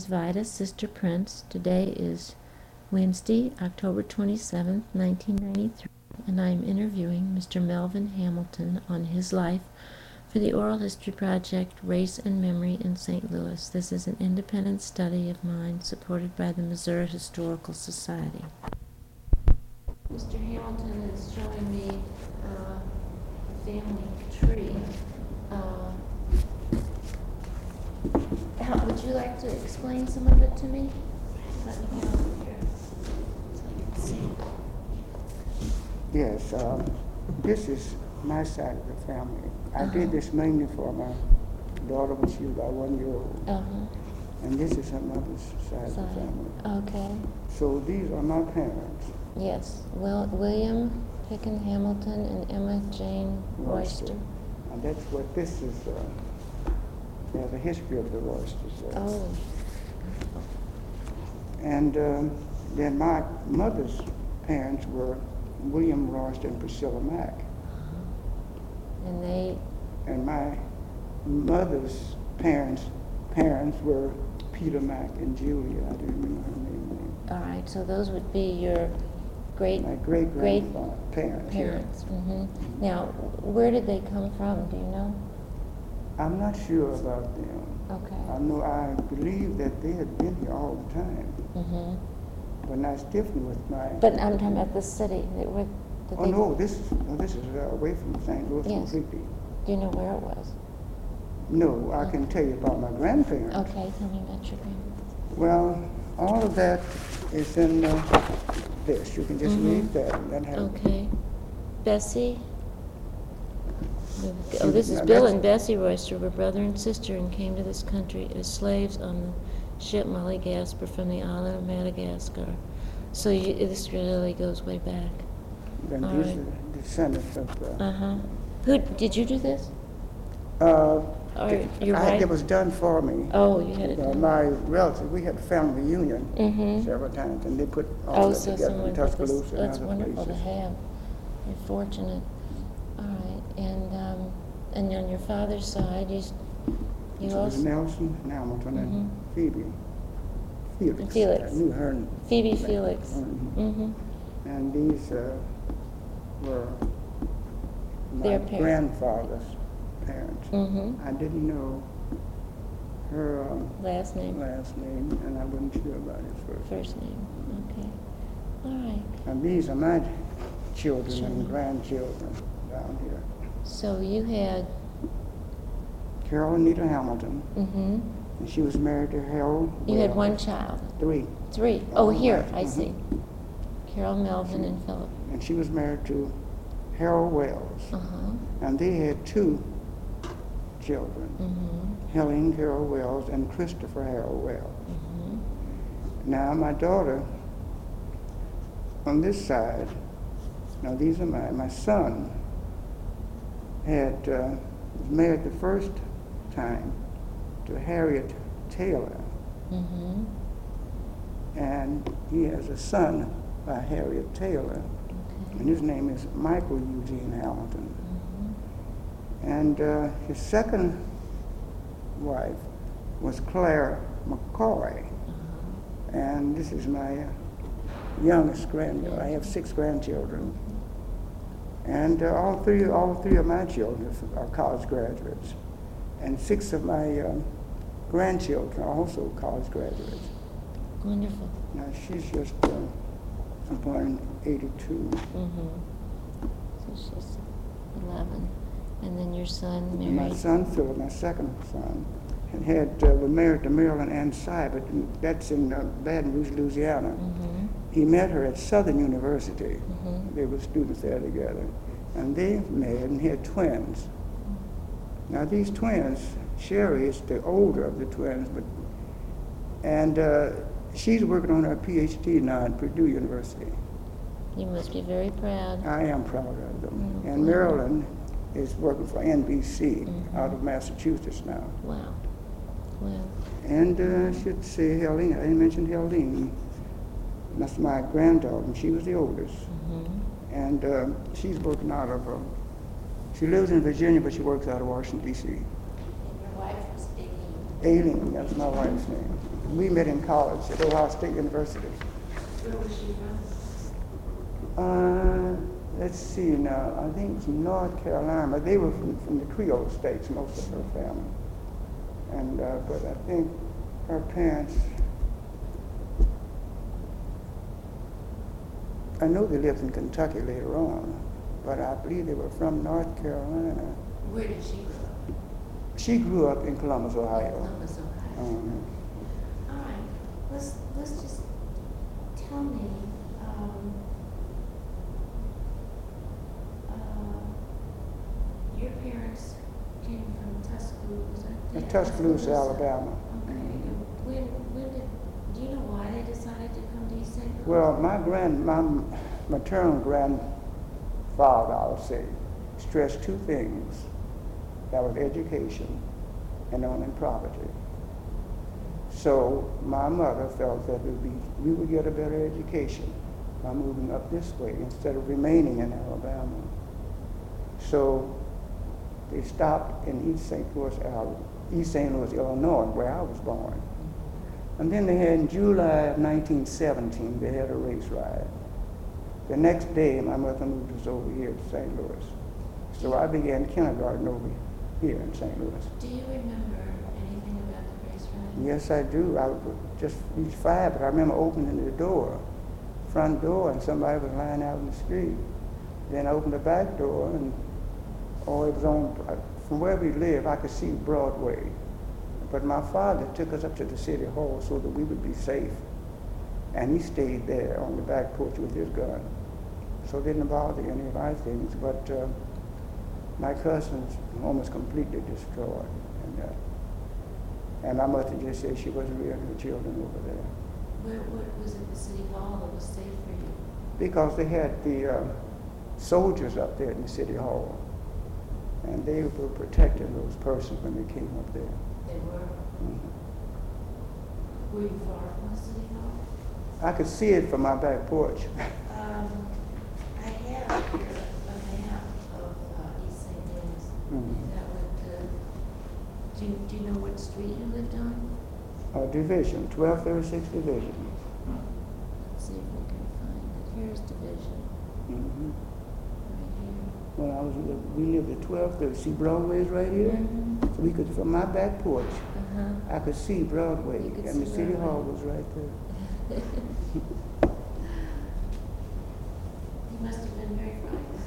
is Vida, Sister Prince. Today is Wednesday, October 27, 1993, and I am interviewing Mr. Melvin Hamilton on his life for the Oral History Project Race and Memory in St. Louis. This is an independent study of mine supported by the Missouri Historical Society. Mr. Hamilton is showing me a family tree. Would you like to explain some of it to me? Let me get over here so I can see. Yes, this is my side of the family. I did this mainly for my daughter when she was about 1 year old. And this is her mother's side of the family. Okay. So these are my parents. Yes, William Picken Hamilton and Emma Jane Royster. And that's what this is. The history of the Roysters. And then my mother's parents were William Royster and Priscilla Mack. And they? And my mother's parents were Peter Mack and Julia. I don't remember her name. All right, so those would be your great... My great-grandparents. Parents. Yeah. Mm-hmm. Now, where did they come from? Do you know? I'm not sure about them. Okay. I believe that they had been here all the time. When I was different with my... But I'm talking about the city. This is away from St. Louis completely. Do you know where it was? No, I can tell you about my grandparents. Okay, tell me about your grandparents. Well, all of that is in this. You can just leave that and then have... Okay. Bessie? Oh, this is Bill and Bessie Royster were brother and sister and came to this country as slaves on the ship Molly Gasper from the island of Madagascar. So this really goes way back. Then these are descendants of the... Who, did you do this? It was done for me. Oh, you had it done. My relatives, we had a family reunion several times, and they put all that together in Tuscaloosa and other places. That's wonderful to have. You're fortunate. All right, and on your father's side, you also Nelson Hamilton and Phoebe Felix. I knew her. Phoebe Felix. And these were my grandfather's parents. I didn't know her last name, and I wasn't sure about his first name. Okay, all right. And these are my children and grandchildren. Down here. So you had Carol Anita Hamilton. And she was married to Harold. You had one child. Three. Oh, here I see. Carol, Melvin, and Philip. And she was married to Harold Wells. And they had two children: Helene Carol Wells and Christopher Harold Wells. Now my daughter on this side. Now these are my son. Was married the first time to Harriet Taylor, and he has a son by Harriet Taylor, and his name is Michael Eugene Hamilton. And his second wife was Clara McCoy, and this is my youngest granddaughter. I have six grandchildren. And all three of my children are college graduates, and six of my grandchildren are also college graduates. Wonderful. Now she's just born 82. So she's 11, and then your son married. My son Philip, my second son, and was married to Marilyn Ann Seibert. That's in Baton Rouge, Louisiana. He met her at Southern University. They were students there together. And they met and had twins. Now these twins, Sherry is the older of the twins, and she's working on her PhD now at Purdue University. You must be very proud. I am proud of them. And Marilyn is working for NBC out of Massachusetts now. Wow. And I should say Helene, I mentioned Helene. That's my granddaughter, and she was the oldest. And she's working out of, she lives in Virginia, but she works out of Washington, D.C. And your wife was Aileen. Aileen, that's my wife's name. we met in college at Ohio State University. Where was she from? Let's see now, I think it's North Carolina. They were from the Creole states, most of her family. And but I think her parents, I know they lived in Kentucky later on, but I believe they were from North Carolina. Where did she grow up? She grew up in Columbus, Ohio. Columbus, Ohio. All right. Let's just tell me your parents came from Tuscaloosa. Tuscaloosa, Alabama. Okay. And do you know why they decided to come to East St. Louis? Well, my maternal grandfather, I would say, stressed two things. That was education and owning property. So my mother felt that we would get a better education by moving up this way instead of remaining in Alabama. So they stopped in East St. Louis, Illinois, where I was born. And then they had, in July of 1917, they had a race riot. The next day, my mother moved us over here to St. Louis. So I began kindergarten over here in St. Louis. Do you remember anything about the race riot? Yes, I do. I was just reached 5, but I remember opening the door, front door, and somebody was lying out in the street. Then I opened the back door, and it was on, from where we lived, I could see Broadway. But my father took us up to the city hall so that we would be safe. And he stayed there on the back porch with his gun. So it didn't bother any of our things, but my cousin's home was completely destroyed. And my mother just said she wasn't rearing her children over there. What was it, the city hall that was safe for you? Because they had the soldiers up there in the city hall. And they were protecting those persons when they came up there. They were? Mm-hmm. Were you far from the city hall? I could see it from my back porch. I have here a map of East St. Louis. Mm-hmm. That would, do you know what street you lived on? Division, 1236 Division. Let's see if we can find it. Here's Division. Mm-hmm. When I was, we lived at 1230. See, Broadway's right here. Mm-hmm. So we could, from my back porch, I could see Broadway, and the city hall was right there. You must have been very frightened.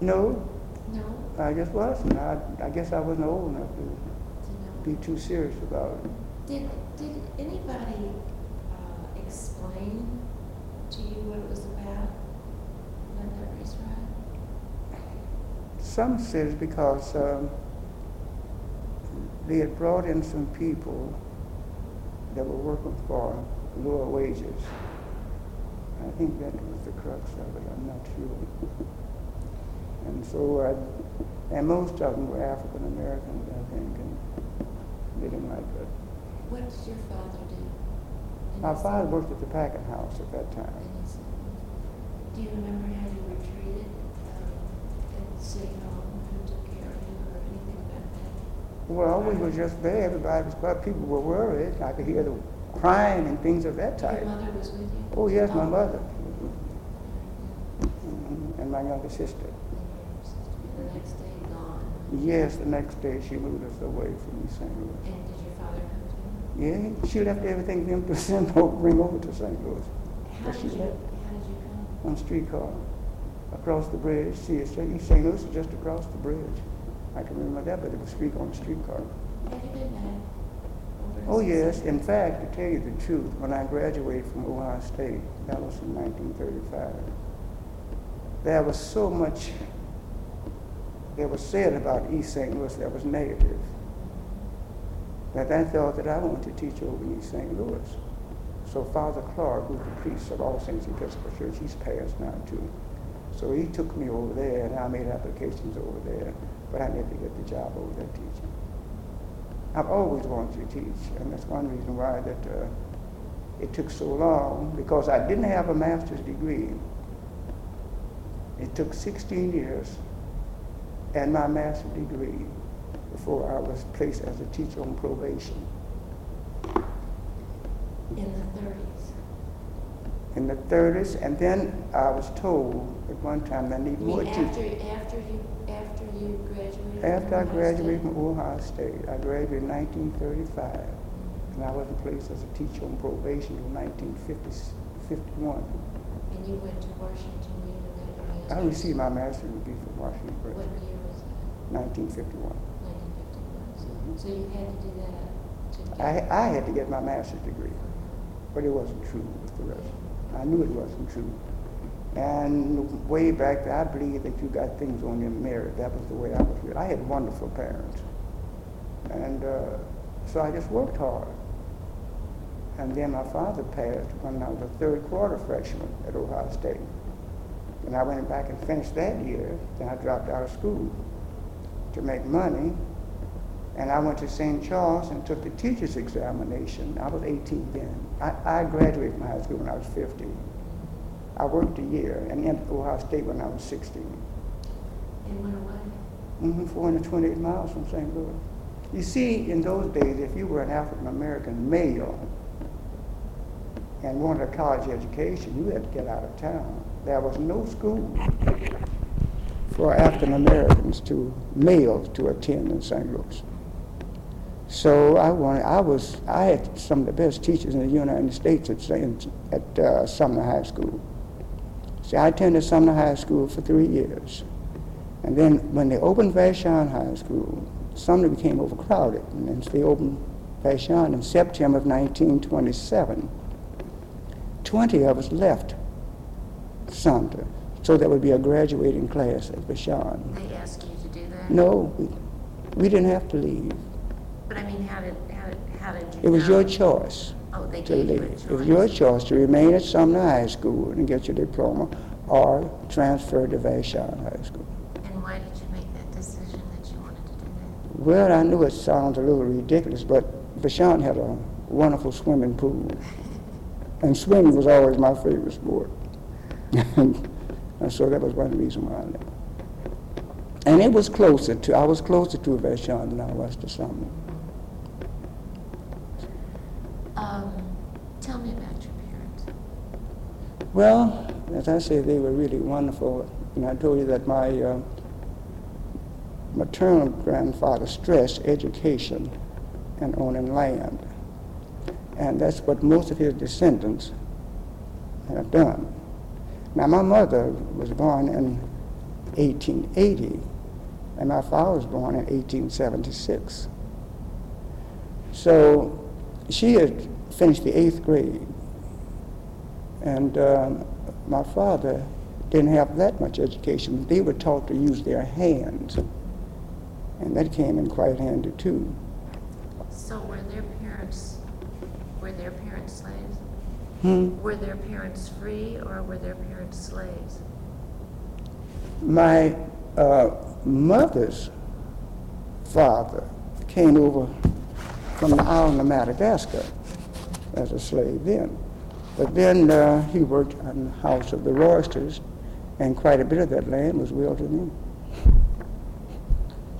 No. No. I just wasn't. I guess I wasn't old enough to be too serious about it. Did anybody explain to you what it was about? About that race riot? Some said it's because they had brought in some people that were working for lower wages. I think that was the crux of it, I'm not sure. And so, and most of them were African Americans, I think, and they didn't like it. What did your father do? My father worked at the packing house at that time. Do you remember how you were treated? Sitting home, who took care of you, or anything about that? Well, we were just there. Everybody was quiet. People were worried. I could hear the crying and things of that type. Your mother was with you? Oh, yes, my mother. Mm-hmm. And my younger sister. And the next day gone? Yes, the next day she moved us away from East St. Louis. And did your father come to you? Yeah, she left everything for him to bring over to St. Louis. How did you come? On streetcar. Across the bridge. See, East St. Louis is just across the bridge. I can remember that, but it was on the streetcar. Have you been there? Oh, yes. In fact, to tell you the truth, when I graduated from Ohio State, that was in 1935, there was so much that was said about East St. Louis that was negative, that I thought that I wanted to teach over in East St. Louis. So Father Clark, who was the priest of All Saints Episcopal Church, he's passed now too. So he took me over there, and I made applications over there, but I never get the job over there teaching. I've always wanted to teach, and that's one reason why that it took so long, because I didn't have a master's degree. It took 16 years and my master's degree before I was placed as a teacher on probation. In the 30s. In the 30s, and then I was told at one time that I need more teachers. After you graduated? After I graduated from Ohio State. I graduated in 1935, and I was placed as a teacher on probation in 1951. And you went to Washington University? I received my master's degree from Washington University. What year was that? 1951. 1951. So you had to do that? I had to get my master's degree, but it wasn't true with the rest. I knew it wasn't true. And way back, I believe that you got things on your merit. That was the way I was raised. I had wonderful parents. And so I just worked hard. And then my father passed when I was a third quarter freshman at Ohio State. And I went back and finished that year. Then I dropped out of school to make money. And I went to St. Charles and took the teacher's examination. I was 18 then. I graduated from high school when I was 15. I worked a year and entered Ohio State when I was 16. And went away? 428 miles from St. Louis. You see, in those days, if you were an African-American male and wanted a college education, you had to get out of town. There was no school for African-Americans, males, to attend in St. Louis. So I had some of the best teachers in the United States at Sumner High School. See, I attended Sumner High School for 3 years. And then when they opened Vashon High School, Sumner became overcrowded. And then they opened Vashon in September of 1927. 20 of us left Sumner, so there would be a graduating class at Vashon. They asked you to do that? No, we didn't have to leave. But I mean, how did you It was your choice to leave. It was your choice to remain at Sumner High School and get your diploma or transfer to Vashon High School. And why did you make that decision that you wanted to do that? Well, I knew it sounds a little ridiculous, but Vashon had a wonderful swimming pool. And swimming was always my favorite sport. And so that was one reason why I left. And it was I was closer to Vashon than I was to Sumner. Tell me about your parents. Well, as I say, they were really wonderful. And I told you that my maternal grandfather stressed education and owning land. And that's what most of his descendants have done. Now, my mother was born in 1880, and my father was born in 1876. So she had finished the 8th grade, and my father didn't have that much education. They were taught to use their hands, and that came in quite handy too. So were their parents slaves? Were their parents free, or were their parents slaves? My mother's father came over from the island of Madagascar as a slave then. But then he worked in the house of the Roysters, and quite a bit of that land was willed to him.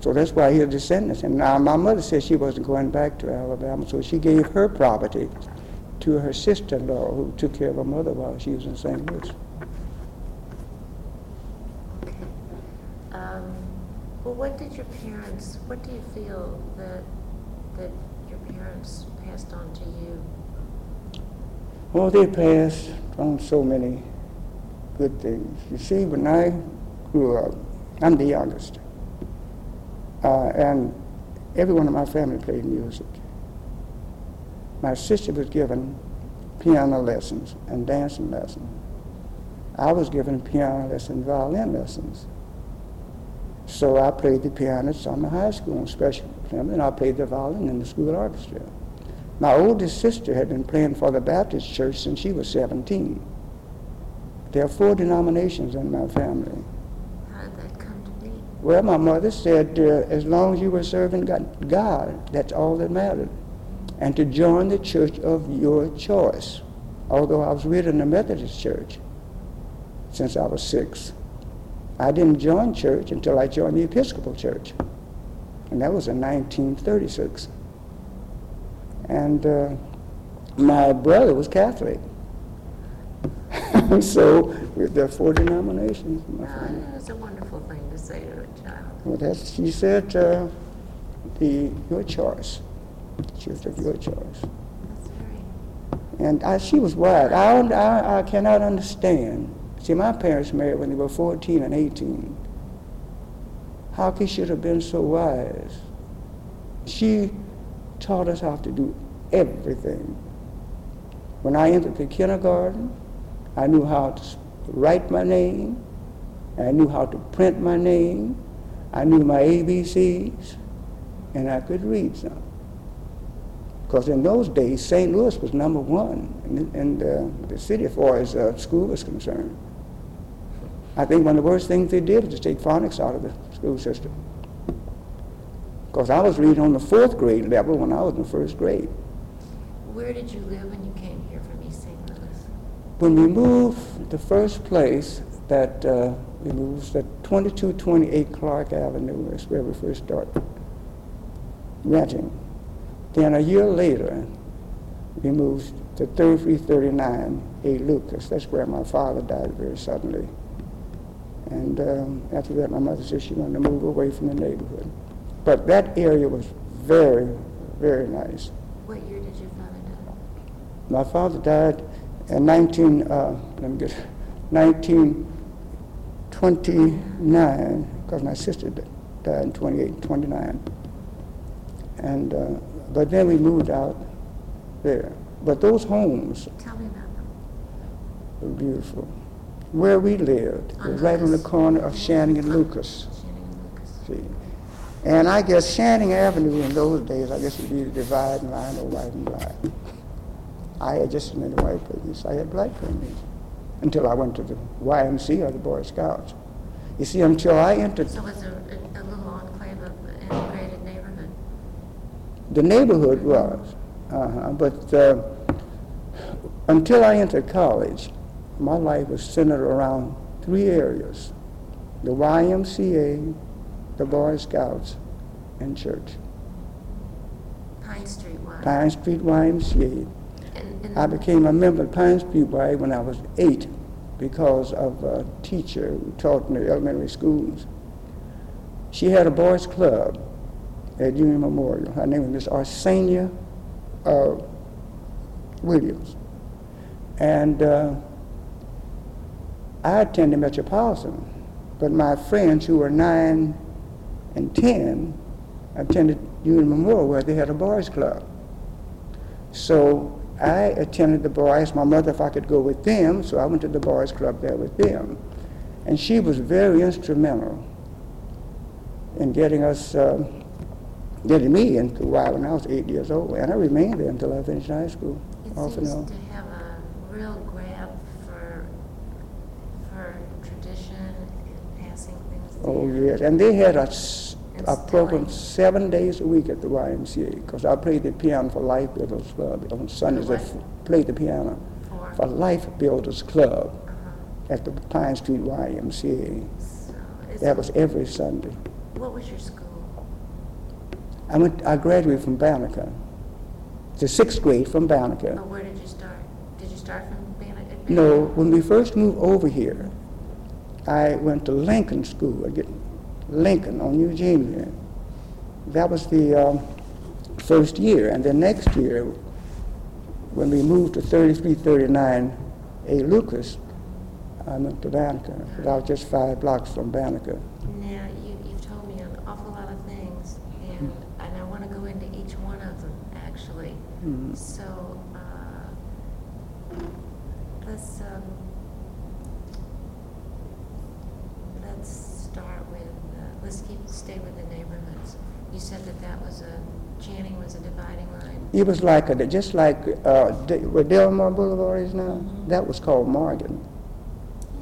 So that's why his descendants. And now my mother said she wasn't going back to Alabama, so she gave her property to her sister-in-law, who took care of her mother while she was in St. Louis. Okay. Well, what do you feel that your parents passed on to you? Well, they passed on so many good things. You see, when I grew up, I'm the youngest, and everyone in my family played music. My sister was given piano lessons and dancing lessons. I was given piano lessons and violin lessons. So I played the piano at Sumner High School in special assembly, and I played the violin in the school orchestra. My oldest sister had been playing for the Baptist church since she was 17. There are 4 denominations in my family. How did that come to be? Well, my mother said, as long as you were serving God, that's all that mattered. And to join the church of your choice, although I was reared in the Methodist church since I was 6. I didn't join church until I joined the Episcopal church, and that was in 1936. And my brother was Catholic. So there are four denominations, my friend. That's a wonderful thing to say to a child. Well, that's, she said, your choice. She was your choice. That's right. And she was wise. I cannot understand. See, my parents married when they were 14 and 18. How could she have been so wise? She taught us how to do everything. When I entered the kindergarten, I knew how to write my name. I knew how to print my name. I knew my ABCs, and I could read some. Because in those days, St. Louis was number one in the city as far as school was concerned. I think one of the worst things they did was to take phonics out of the school system. Because I was reading on the fourth grade level when I was in the first grade. Where did you live when you came here from East St. Louis? When we moved, the first place that we moved was at 2228 Clark Avenue. That's where we first started renting. Then a year later, we moved to 3339 A. Lucas. That's where my father died very suddenly. And after that, my mother said she wanted to move away from the neighborhood. But that area was very, very nice. What year did your father die? My father died in 1929, because my sister died in 28, 29. And but then we moved out there. But those homes. Tell me about them. Were beautiful. Where we lived was right on the corner of Channing and Lucas. Channing and Lucas. See. And I guess Channing Avenue in those days, I guess it would be the divide line or white and black. I had just as many white prisoners. I had black prisoners until I went to the YMCA or the Boy Scouts. You see, until I entered. So it's a little enclave of an integrated neighborhood. The neighborhood was, but until I entered college, my life was centered around three areas: the YMCA, the Boy Scouts, and church. Pine Street YMCA. Pine Street YMCA. And I became a member of Pine Street YMCA when I was 8 because of a teacher who taught in the elementary schools. She had a boys' club at Union Memorial. Her name was Miss Arsenia Williams. And I attended Metropolitan, but my friends who were 9 and 10 attended Union Memorial where they had a boys' club. So I attended the boys. I asked my mother if I could go with them, so I went to the boys' club there with them. And she was very instrumental in getting us, getting me into Y when I was 8 years old, and I remained there until I finished high school. It off seems and on. To have a real grab for tradition and passing things down. Oh yes, and they had a program 7 days a week at the YMCA, because I played the piano for Life Builders Club on Sundays. I played the piano for Life Builders Club at the Pine Street YMCA. So that was every Sunday. What was your school? I graduated from Banneker, the sixth grade from Banneker. Oh, where did you start? Did you start from Banneker? No, when we first moved over here, I went to Lincoln School. Lincoln on Eugenia. That was the first year, and the next year, when we moved to 3339 A. Lucas, I went to Banneker. But I was just 5 blocks from Banneker. Now you've told me an awful lot of things, and I want to go into each one of them actually. Mm-hmm. So let's start with. Stay with the neighborhoods. You said that was Channing was a dividing line. It was like just like where Delmar Boulevard is now. Mm-hmm. That was called Morgan.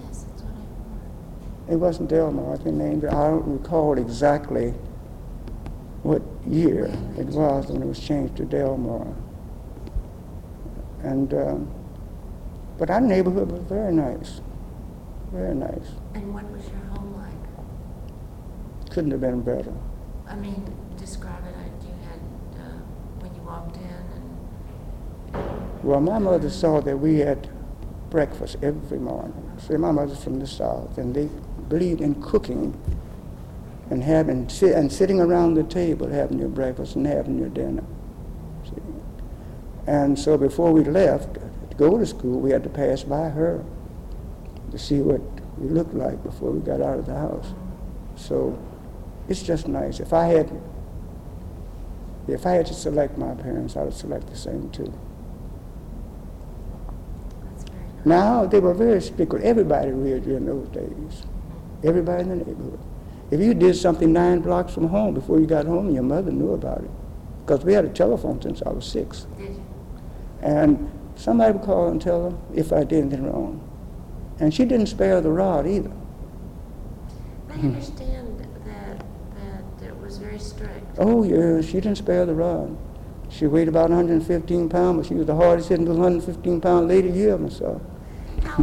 Yes, that's what I heard. It wasn't Delmar. I think named it. I don't recall exactly what year it was when it was changed to Delmar. And but our neighborhood was very nice, very nice. And what was your home like? Couldn't have been better. I mean, describe it. You had when you walked in, and Well, my mother saw that we had breakfast every morning. See, my mother's from the South, and they believed in cooking and sitting around the table having your breakfast and having your dinner. See? And so before we left to go to school, we had to pass by her to see what we looked like before we got out of the house. So it's just nice. If I had to select my parents, I would select the same two. Now, they were very strict with everybody reared you in those days. Everybody in the neighborhood. If you did something 9 blocks from home before you got home, your mother knew about it. Because we had a telephone since I was 6. And somebody would call and tell her if I did anything wrong. And she didn't spare the rod either. I understand that it was very strict. Oh, yeah, she didn't spare the rod. She weighed about 115 pounds, but she was the hardest hitting 115-pound lady you ever saw. How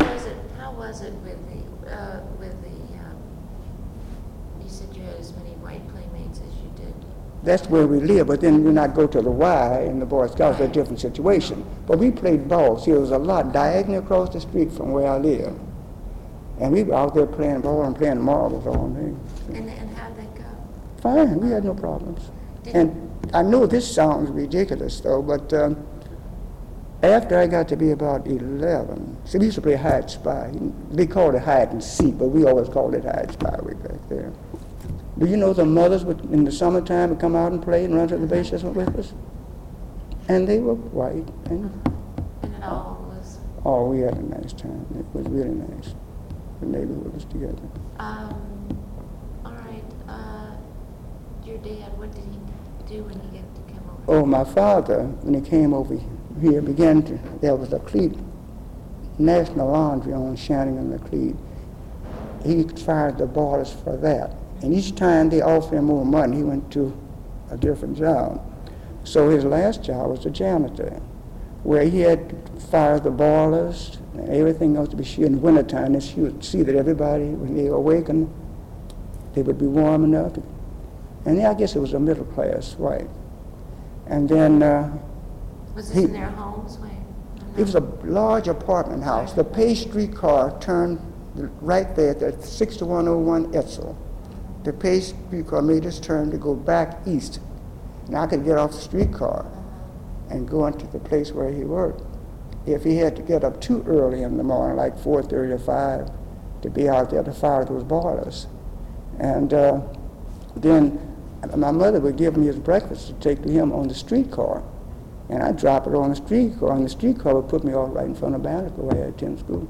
was it with the you said you had as many white playmates as you did? That's where we live, but then we not go to the Y and the Boy Scouts, a different situation. But we played ball. See, there was a lot diagonally across the street from where I live. And we were out there playing ball and playing marbles all day. And how'd that go? Fine, we had no problems. I know this sounds ridiculous, though, but after I got to be about 11, see, we used to play hide-and-spy. They called it hide-and-seek, but we always called it hide-and-spy way back there. Do you know the mothers would, in the summertime, would come out and play and run to the bases with us? And they were white. And it all was? Oh, we had a nice time. It was really nice. The neighborhood was together. All right. Your dad, what did he do when he got to come over? Oh, my father, when he came over here, there was a Cleat National Laundry on Shannon and Cleat. He fired the boilers for that. And each time they offered him more money, he went to a different job. So his last job was the janitor, where he had to fire the boilers and everything else to be sure in the wintertime, and she would see that everybody, when they awakened, they would be warm enough. And I guess it was a middle-class white. And then... was this in their homes? It was a large apartment house. The Pay Street car turned right there at the 6101 Edsel. The Pay Street car made us turn to go back east. And I could get off the streetcar and go into the place where he worked. If he had to get up too early in the morning, like 4:30 or 5, to be out there to fire those boilers. And then... my mother would give me his breakfast to take to him on the streetcar, and I'd drop it on the streetcar, and the streetcar would put me off right in front of Banneker where I attended school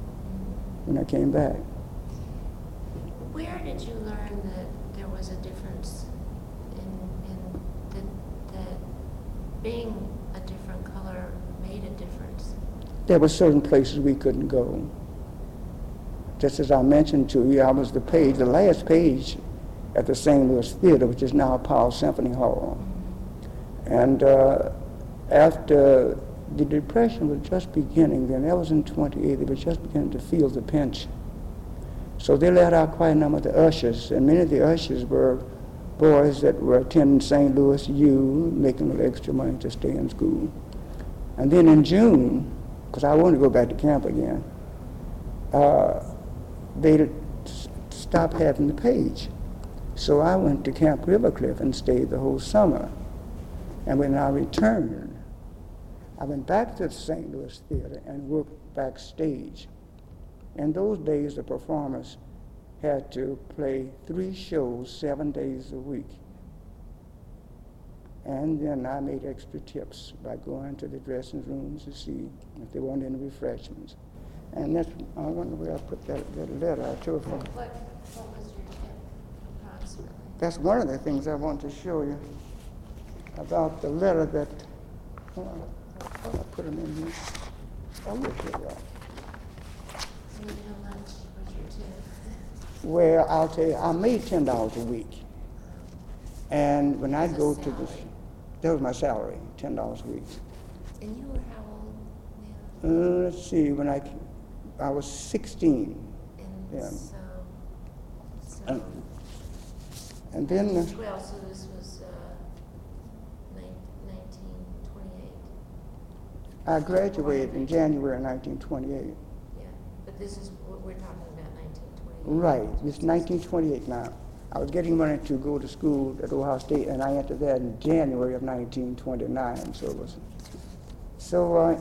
when I came back. Where did you learn that there was a difference that being a different color made a difference? There were certain places we couldn't go. Just as I mentioned to you, I was the last page at the St. Louis Theater, which is now Powell Symphony Hall. And after the Depression was just beginning then, that was in 1928, they were just beginning to feel the pinch. So they let out quite a number of the ushers, and many of the ushers were boys that were attending St. Louis U, making a little extra money to stay in school. And then in June, because I wanted to go back to camp again, they stopped having the page. So I went to Camp Rivercliff and stayed the whole summer. And when I returned, I went back to the St. Louis Theater and worked backstage. In those days, the performers had to play 3 shows 7 days a week. And then I made extra tips by going to the dressing rooms to see if they wanted any refreshments. And that's, I wonder where I put that letter I took from. What was your tip? That's one of the things I want to show you about the letter that, I put them in here. I wish they are. Well, I'll tell you, I made $10 a week. And when I go to this, that was my salary, $10 a week. And you were how old now? Let's see, when I was 16. And yeah. And then... 12, so this was 1928. I graduated in January 1928. Yeah, but this is what we're talking about, 1928. Right, it's 1928 now. I was getting ready to go to school at Ohio State, and I entered that in January of 1929. So it was. So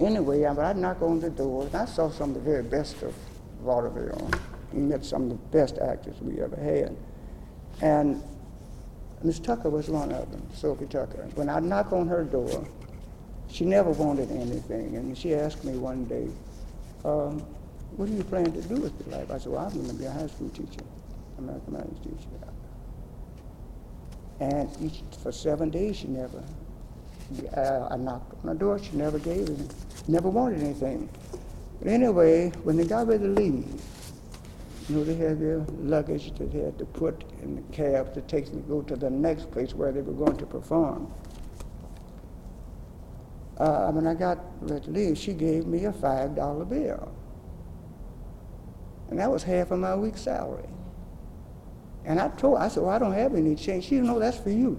anyway, I knocked on the door, and I saw some of the very best of vaudeville. We met some of the best actors we ever had, and Miss Tucker was one of them, Sophie Tucker. When I knocked on her door, she never wanted anything, and she asked me one day, "What are you planning to do with your life?" I said, "Well, I'm going to be a high school teacher, a mathematics teacher." And for 7 days, she never. I knocked on her door. She never gave it. Never wanted anything. But anyway, when they got ready to leave, you know, they had their luggage that they had to put in the cab to take them to go to the next place where they were going to perform. When I got ready to leave, she gave me a $5 bill. And that was half of my week's salary. And I said, well, I don't have any change. She said, no, that's for you.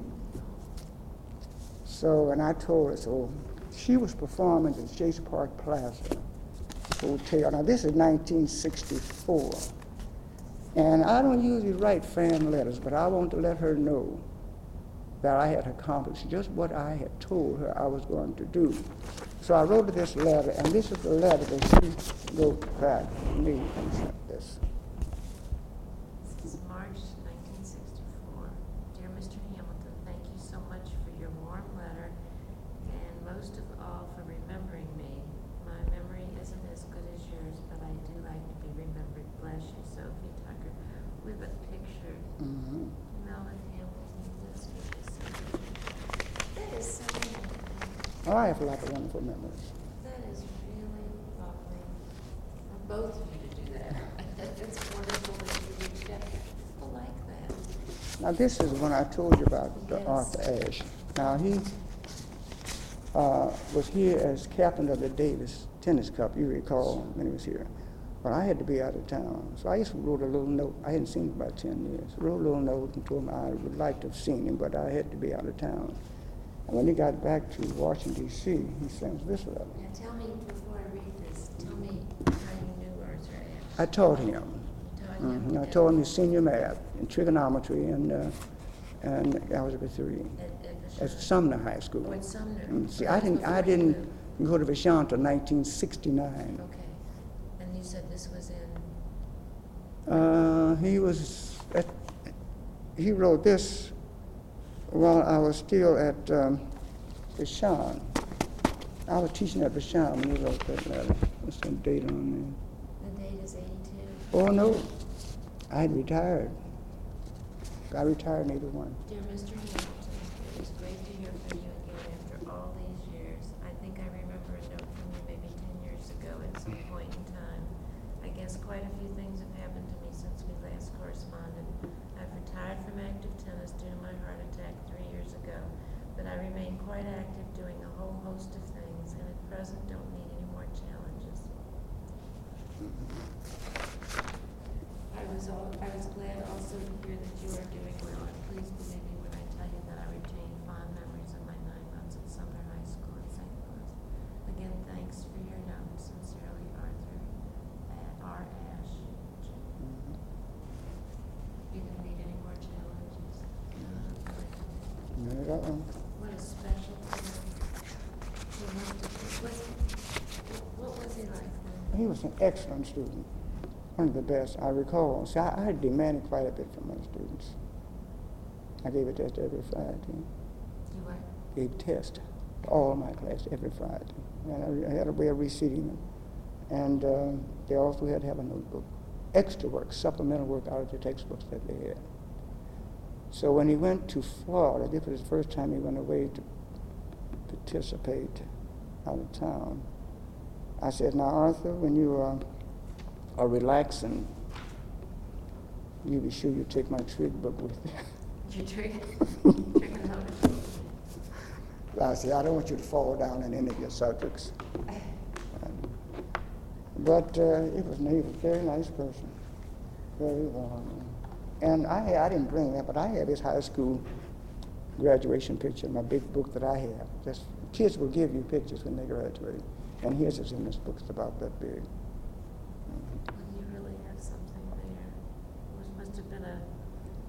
So, and I told her, so she was performing at Chase Park Plaza Hotel. Now, this is 1964. And I don't usually write fan letters, but I wanted to let her know that I had accomplished just what I had told her I was going to do. So I wrote her this letter, and this is the letter that she wrote back to me and sent this. This is March 1964. Dear Mr. Hamilton, thank you so much for your warm letter, and most of all for remembering me. My memory isn't as good as yours, but I do like to be remembered. Bless you, Sophie Tucker, with a picture. Mm-hmm. Melvin Hamilton, this that is so wonderful. Oh, I have a lot of wonderful memories. That is really lovely for both of you to do that. It's wonderful that you reached out to people like that. Now, this is when I told you about Arthur Ashe. Now, he was here as captain of the Davis Tennis Cup, you recall, when he was here. But I had to be out of town, so I just wrote a little note. I hadn't seen him about 10 years. Wrote a little note and told him I would like to have seen him, but I had to be out of town. And when he got back to Washington, D.C., he sends this letter. Now, tell me, before I read this, tell me how you knew Arthur Ashe. I taught him. Mm-hmm. I taught him his senior math and trigonometry, and algebra 3 at Sumner High School. Oh, at Sumner. Mm-hmm. See, I didn't go to Vashon until 1969. Okay. And you said this was in? He wrote this while I was still at Vashon. I was teaching at Vashon when he wrote that letter. There's some date on there. The date is 82. Oh, no. I had retired. I retired in 81. Dear Mr. Hamilton, it was great to hear from you again after all these years. I think I remember a note from you maybe 10 years ago at some point in time. I guess quite a few things have happened to me since we last corresponded. I've retired from active tennis due to my heart attack 3 years ago, but I remain quite active doing a whole host of things and at present don't need any more challenges. I was glad also to hear that you are doing well, and please believe me when I tell you that I retain fond memories of my 9 months at Sumner High School in St. Louis. Again, thanks for your note. Sincerely, Arthur R. Ashe. You don't need any more challenges. What a special thing. What was he like then? He was an excellent student. One of the best I recall. See, I demanded quite a bit from my students. I gave a test every Friday. You what? Gave a test to all my class every Friday. And I had a way of reseating them. And they also had to have a notebook. Extra work, supplemental work out of the textbooks that they had. So when he went to Florida, this was the first time he went away to participate out of town. I said, now, Arthur, when you are relaxing, you be sure you take my trig book with you. Your trig? I said, I don't want you to fall down in any of your subjects. But he was a very nice person, very warm. And I didn't bring that, but I had his high school graduation picture in my big book that I had, just Kids will give you pictures when they graduate. And his is in this book. It's about that big. You really had something there. It must have been a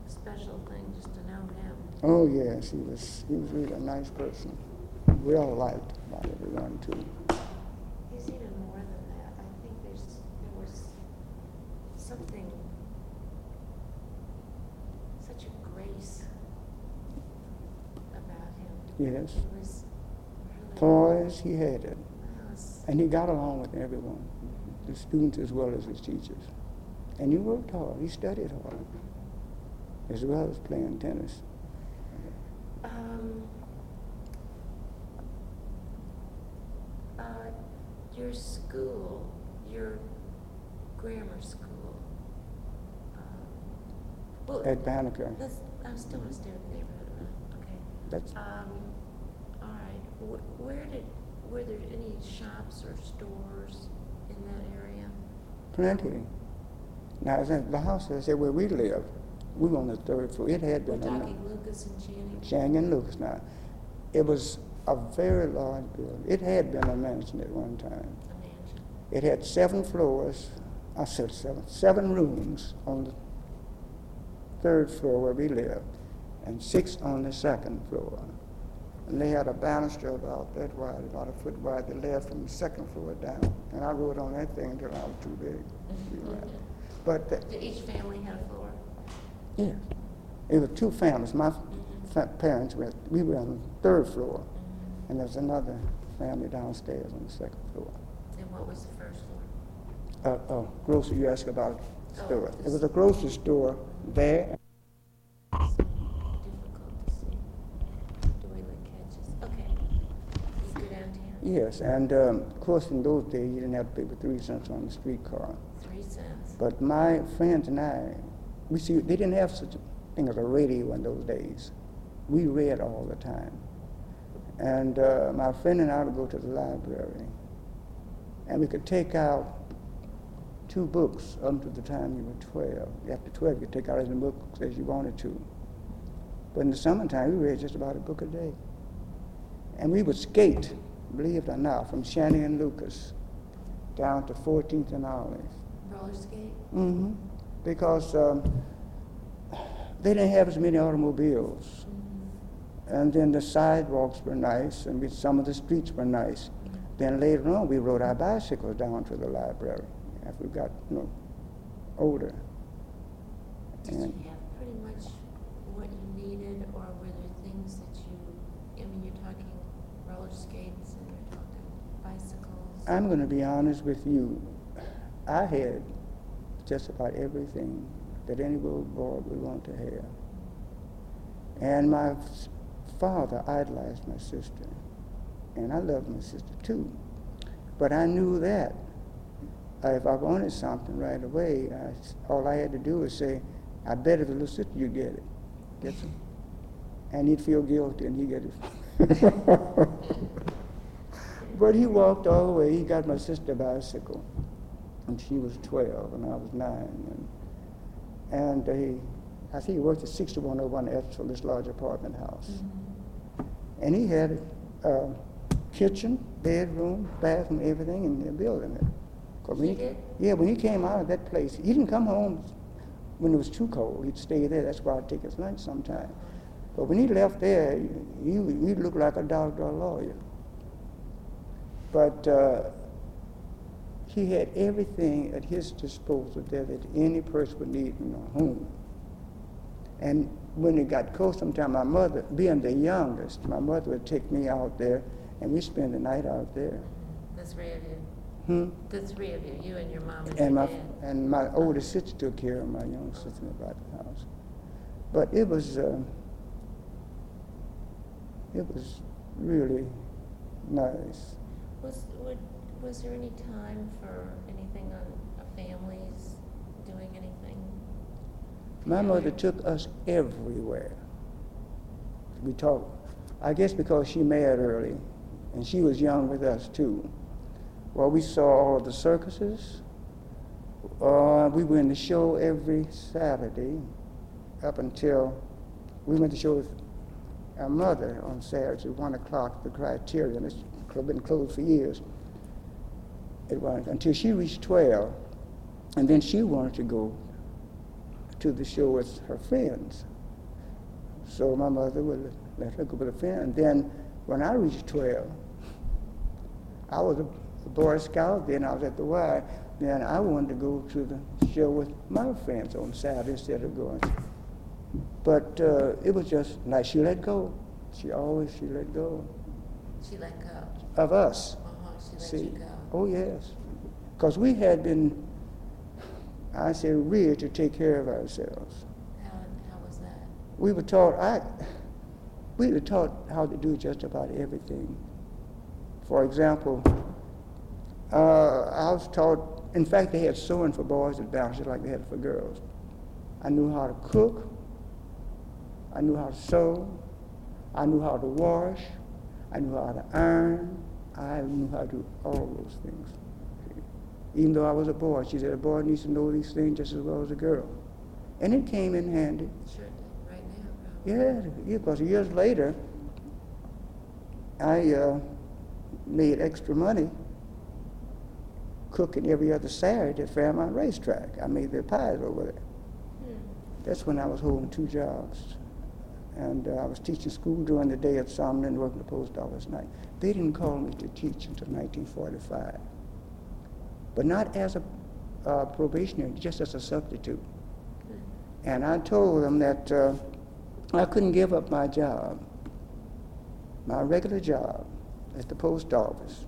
special thing just to know him. Oh, yes. He was really a nice person. Well liked by everyone, too. He's even more than that. I think there was something, such a grace about him. Yes. He was really poised, he had it. And he got along with everyone, the students as well as his teachers. And he worked hard, he studied hard, as well as playing tennis. Your school, your grammar school. Well, at Banneker. I'm still in the neighborhood, right? Okay. That's all right. Were there any shops or stores in that area? Plenty. Now, the house I said where we live, we were on the third floor. It had been. We're talking Lucas and Channing. Channing and Lucas. Now, it was a very large building. It had been a mansion at one time. A mansion. It had 7 floors. I said 7 rooms on the third floor where we lived, and 6 on the second floor. And they had a banister about that wide, about a foot wide, that led from the second floor down. And I rode on that thing until I was too big. Right. But did each family have a floor? Yeah. It was 2 families. My parents we were on the third floor, and there was another family downstairs on the second floor. And what was the first floor? Grocery. You asked about a store. It was a grocery store there. Yes, and of course in those days you didn't have to pay for 3 cents on the streetcar. 3 cents? But my friends and I, they didn't have such a thing as a radio in those days. We read all the time. And my friend and I would go to the library, and we could take out 2 books up to the time you were 12. After 12 you could take out as many books as you wanted to. But in the summertime we read just about a book a day. And we would skate, believe it or not, from Shannon and Lucas down to 14th and Olive. Roller skate? Mm-hmm. Because they didn't have as many automobiles. Mm-hmm. And then the sidewalks were nice, and some of the streets were nice. Mm-hmm. Then later on, we rode our bicycles down to the library after we got older. Did you have pretty much what you needed, or were there things that you're talking roller skates and you're talking bicycles? I'm going to be honest with you. I had just about everything that any little boy would want to have. And my father idolized my sister, and I loved my sister too. But I knew that if I wanted something right away, all I had to do was say, "I bet if the little sister you get it." That's it. And he'd feel guilty, and he'd get it. But he walked all the way. He got my sister a bicycle, and she was 12, and I was 9. And I think he worked at 6101 for this large apartment house. Mm-hmm. And he had a kitchen, bedroom, bathroom, everything in the building. When he came out of that place, he didn't come home when it was too cold. He'd stay there. That's why I'd take his lunch sometime. But when he left there, he looked like a doctor or a lawyer. But he had everything at his disposal there that any person would need in a home. And when it got cold, sometimes my mother, being the youngest, my mother would take me out there, and we spend the night out there. The 3 of you? The 3 of you, you and your mom and your dad. And my older sister took care of my young sister about the house. But it was really nice. Was there any time for anything on families doing anything? My mother took us everywhere. We talked, I guess because she married early, and she was young with us too. Well, we saw all of the circuses. We were in the show every Saturday up until we went to show our mother on Saturday, 1 o'clock, the Criterion. It's been closed for years. It wasn't until she reached 12, and then she wanted to go to the show with her friends. So my mother would let her go with a friend. And then when I reached 12, I was a Boy Scout, then I was at the Y. Then I wanted to go to the show with my friends on Saturday instead of going. But it was just nice. She let go. She let go. She let go? Of us. She let you go. Oh, yes. Because we had been, I say, reared to take care of ourselves. How was that? We were taught, we were taught how to do just about everything. For example, I was taught, in fact, they had sewing for boys and balances like they had for girls. I knew how to cook. I knew how to sew. I knew how to wash. I knew how to iron. I knew how to do all those things. Even though I was a boy, she said, a boy needs to know these things just as well as a girl. And it came in handy. Sure, right now. Yeah, because years later, I made extra money cooking every other Saturday at Fairmont Racetrack. I made their pies over there. That's when I was holding two jobs. And I was teaching school during the day at Sumner and working the post office at night. They didn't call me to teach until 1945. But not as a probationary, just as a substitute. And I told them that I couldn't give up my job, my regular job at the post office,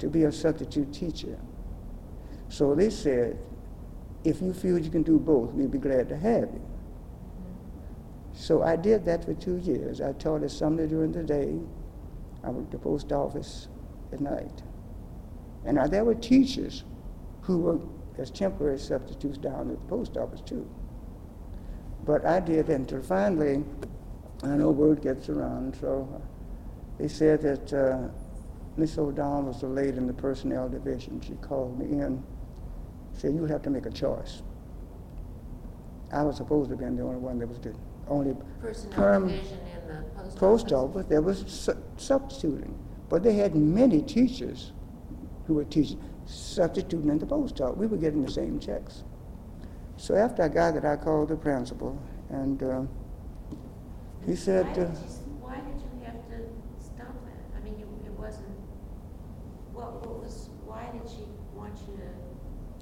to be a substitute teacher. So they said, if you feel you can do both, we'd be glad to have you. So I did that for 2 years. I taught at Sumner during the day. I worked the post office at night. And now there were teachers who worked as temporary substitutes down at the post office too. But I did until finally, I know word gets around, so they said that Miss O'Donnell was the lady in the personnel division. She called me in, said, you have to make a choice. I was supposed to have been the only one that was doing. Only personnel division in the post office, there was substituting. But they had many teachers who were teaching, substituting in the post office. We were getting the same checks. So after I got it, I called the principal, and he said... why did you have to stop that? I mean, it wasn't... Why did she want you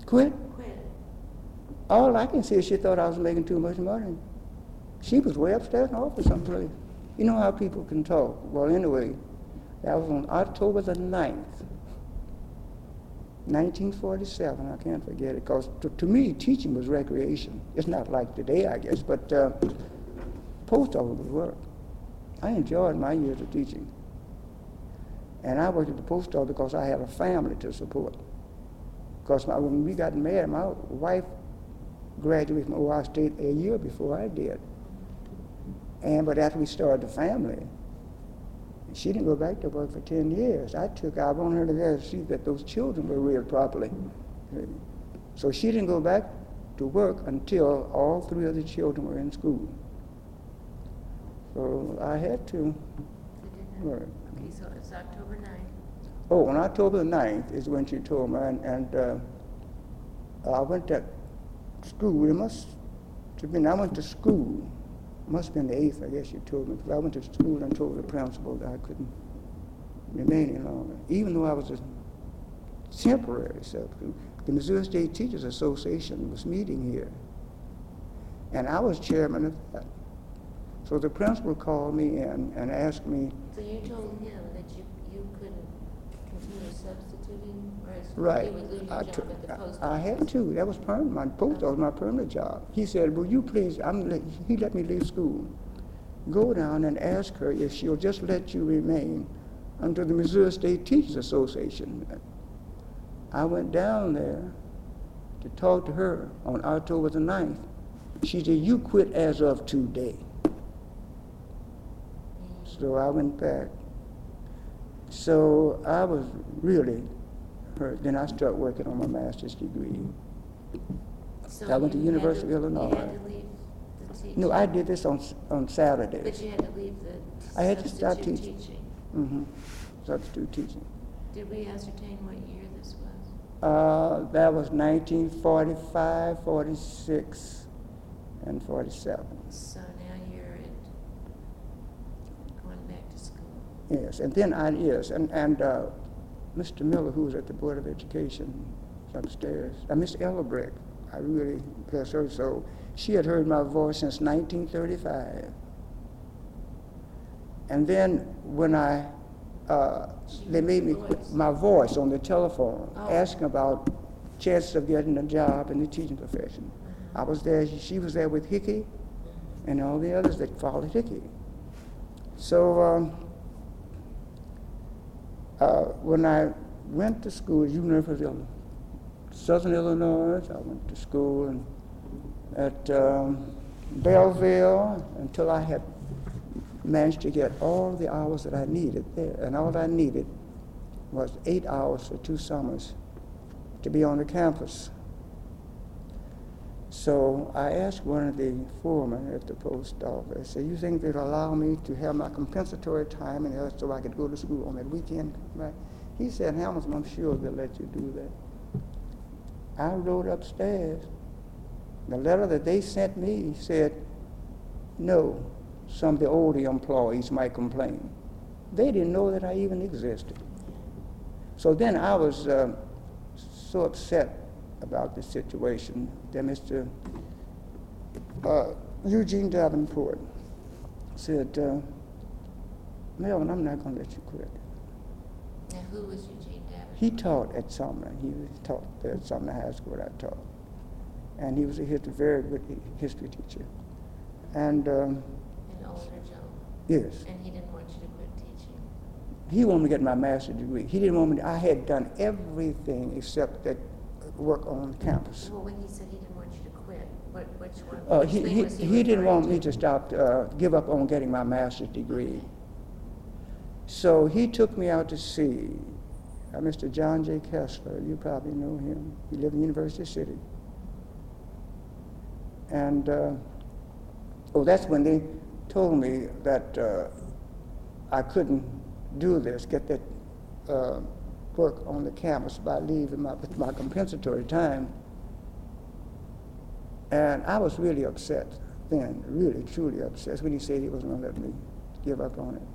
to... Quit. All I can say is she thought I was making too much money. She was way upstairs in the office someplace. You know how people can talk. Well, anyway, that was on October the 9th, 1947. I can't forget it, because to me, teaching was recreation. It's not like today, I guess, but post office was work. I enjoyed my years of teaching. And I worked at the post office because I had a family to support. Because when we got married, my wife graduated from Ohio State a year before I did. But after we started the family, she didn't go back to work for 10 years. I wanted her to there to see that those children were reared properly. So she didn't go back to work until all three of the children were in school. So I had to work. Okay, so it's October 9th. Oh, on October the 9th is when she told me, and I went to school. It must have been, I went to school. Must have been the 8th, I guess you told me, because I went to school and told the principal that I couldn't remain any longer, even though I was a temporary substitute. The Missouri State Teachers Association was meeting here, and I was chairman of that. So the principal called me in and asked me... So you told him that you couldn't continue substituting? Right. I had to. That was permanent. My post office was my permanent job. He said, will you please, he let me leave school. Go down and ask her if she'll just let you remain under the Missouri State Teachers Association. I went down there to talk to her on October the 9th. She said, you quit as of today. So I went back. So I was really... Then I started working on my master's degree. So I went to University of Illinois. You had to leave teach? No, I did this on Saturdays. But you had to leave the I had to stop teaching. Mm-hmm. Substitute teaching. Did we ascertain what year this was? That was 1945, 46, and 47. So now you're going back to school. Yes, and then and Mr. Miller, who was at the Board of Education upstairs, Miss Ellerbrecht, I really bless her soul. She had heard my voice since 1935. And then when they made me quit my voice on the telephone, asking about chances of getting a job in the teaching profession. I was there, she was there with Hickey and all the others that followed Hickey. So when I went to school at University of Southern Illinois, I went to school at Belleville until I had managed to get all the hours that I needed there. And all I needed was 8 hours for 2 summers to be on the campus. So I asked one of the foremen at the post office, I said, you think they'd allow me to have my compensatory time and so I could go to school on that weekend? Right? He said, Hamilton, I'm sure they'll let you do that. I rode upstairs. The letter that they sent me said, no, some of the older employees might complain. They didn't know that I even existed. So then I was so upset about the situation that Mr. Eugene Davenport said, Melvin, I'm not going to let you quit. Now, who was Eugene Davenport? He taught at Sumner. He taught at Sumner High School, I taught. And he was a very good history teacher. And yes. And he didn't want you to quit teaching? He wanted me to get my master's degree. He didn't want me to, I had done everything except that work on campus. Well, when he said he didn't want you to quit, which one? He didn't want me to stop, give up on getting my master's degree. So he took me out to see Mr. John J. Kessler. You probably know him. He lived in University City. And, that's when they told me that I couldn't do this, get that work on the campus by leaving my compensatory time. And I was really upset then, really, truly upset when he said he wasn't going to let me give up on it.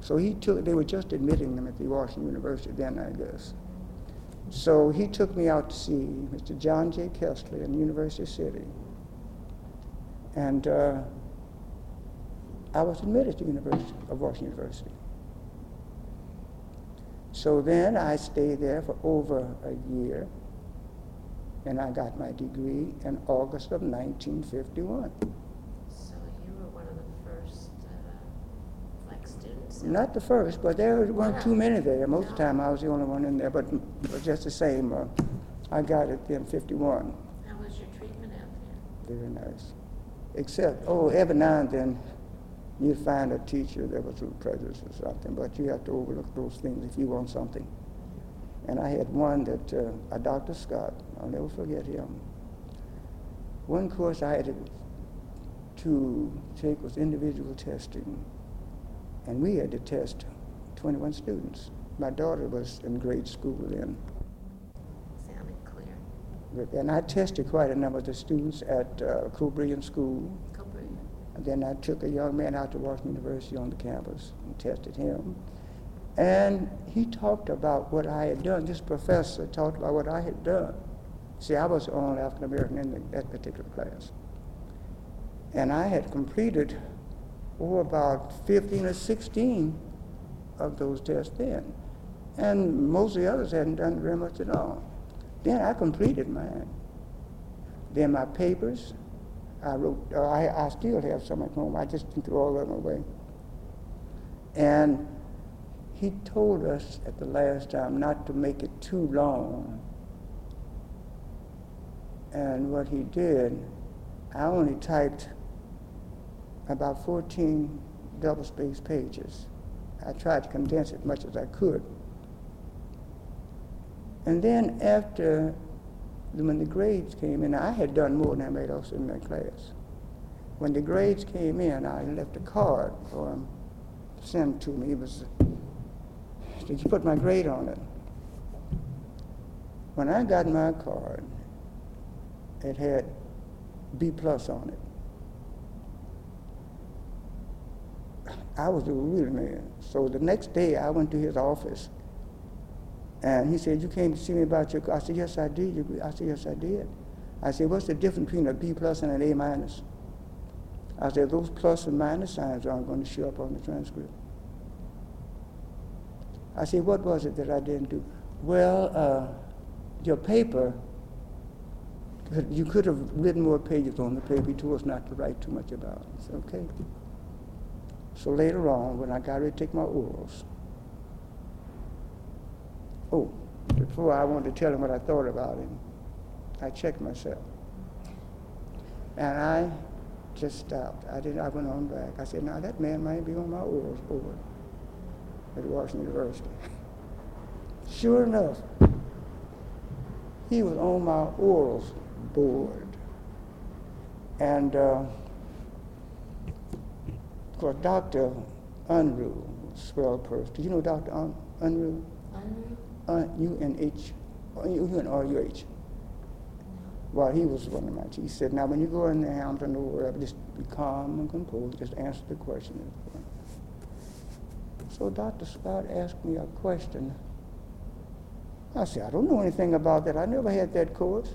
So they were just admitting him at the Washington University then, I guess. So he took me out to see Mr. John J. Kessler in University City. And I was admitted to Washington University. So then I stayed there for over a year, and I got my degree in August of 1951. So you were one of the first black students? Not the first, but there weren't too many there. Most of the time I was the only one in there, but just the same, I got it in 51. How was your treatment out there? Very nice. Except, every now and then you find a teacher that was through prejudice or something, but you have to overlook those things if you want something. And I had one that, Dr. Scott, I'll never forget him. One course I had to take was individual testing, and we had to test 21 students. My daughter was in grade school then. Sounded clear. And I tested quite a number of the students at Cobrillion School. And then I took a young man out to Washington University on the campus and tested him. And he talked about what I had done. This professor talked about what I had done. See, I was the only African American in that particular class. And I had completed, about 15 or 16 of those tests then. And most of the others hadn't done very much at all. Then I completed mine. Then my papers, I wrote, I still have some at home, I just threw all of them away. And he told us at the last time not to make it too long. And what he did, I only typed about 14 double-spaced pages. I tried to condense it as much as I could. And then when the grades came in, I had done more than everybody else in that class. When the grades came in, I left a card for him to send to me. It was, did you put my grade on it? When I got my card, it had B+ on it. I was a real man. So the next day I went to his office and he said, you came to see me about your, I said, yes, I did. I said, yes, I did. I said, what's the difference between a B+ and an A-? I said, those plus and minus signs aren't going to show up on the transcript. I said, what was it that I didn't do? Well, your paper, you could have written more pages on the paper. You told us not to write too much about it. I said, okay. So later on, when I got ready to take my orals, oh, before I wanted to tell him what I thought about him, I checked myself. And I just stopped. I went on back. I said, now that man might be on my orals board at Washington University. Sure enough, he was on my orals board. And of course, Dr. Unruh, swell person. Do you know Dr. Unruh? UNRUH. Well, he was one of my teachers. He said, now when you go in there, Hamilton, or wherever, just be calm and composed, just answer the question. So Dr. Scott asked me a question. I said, I don't know anything about that. I never had that course.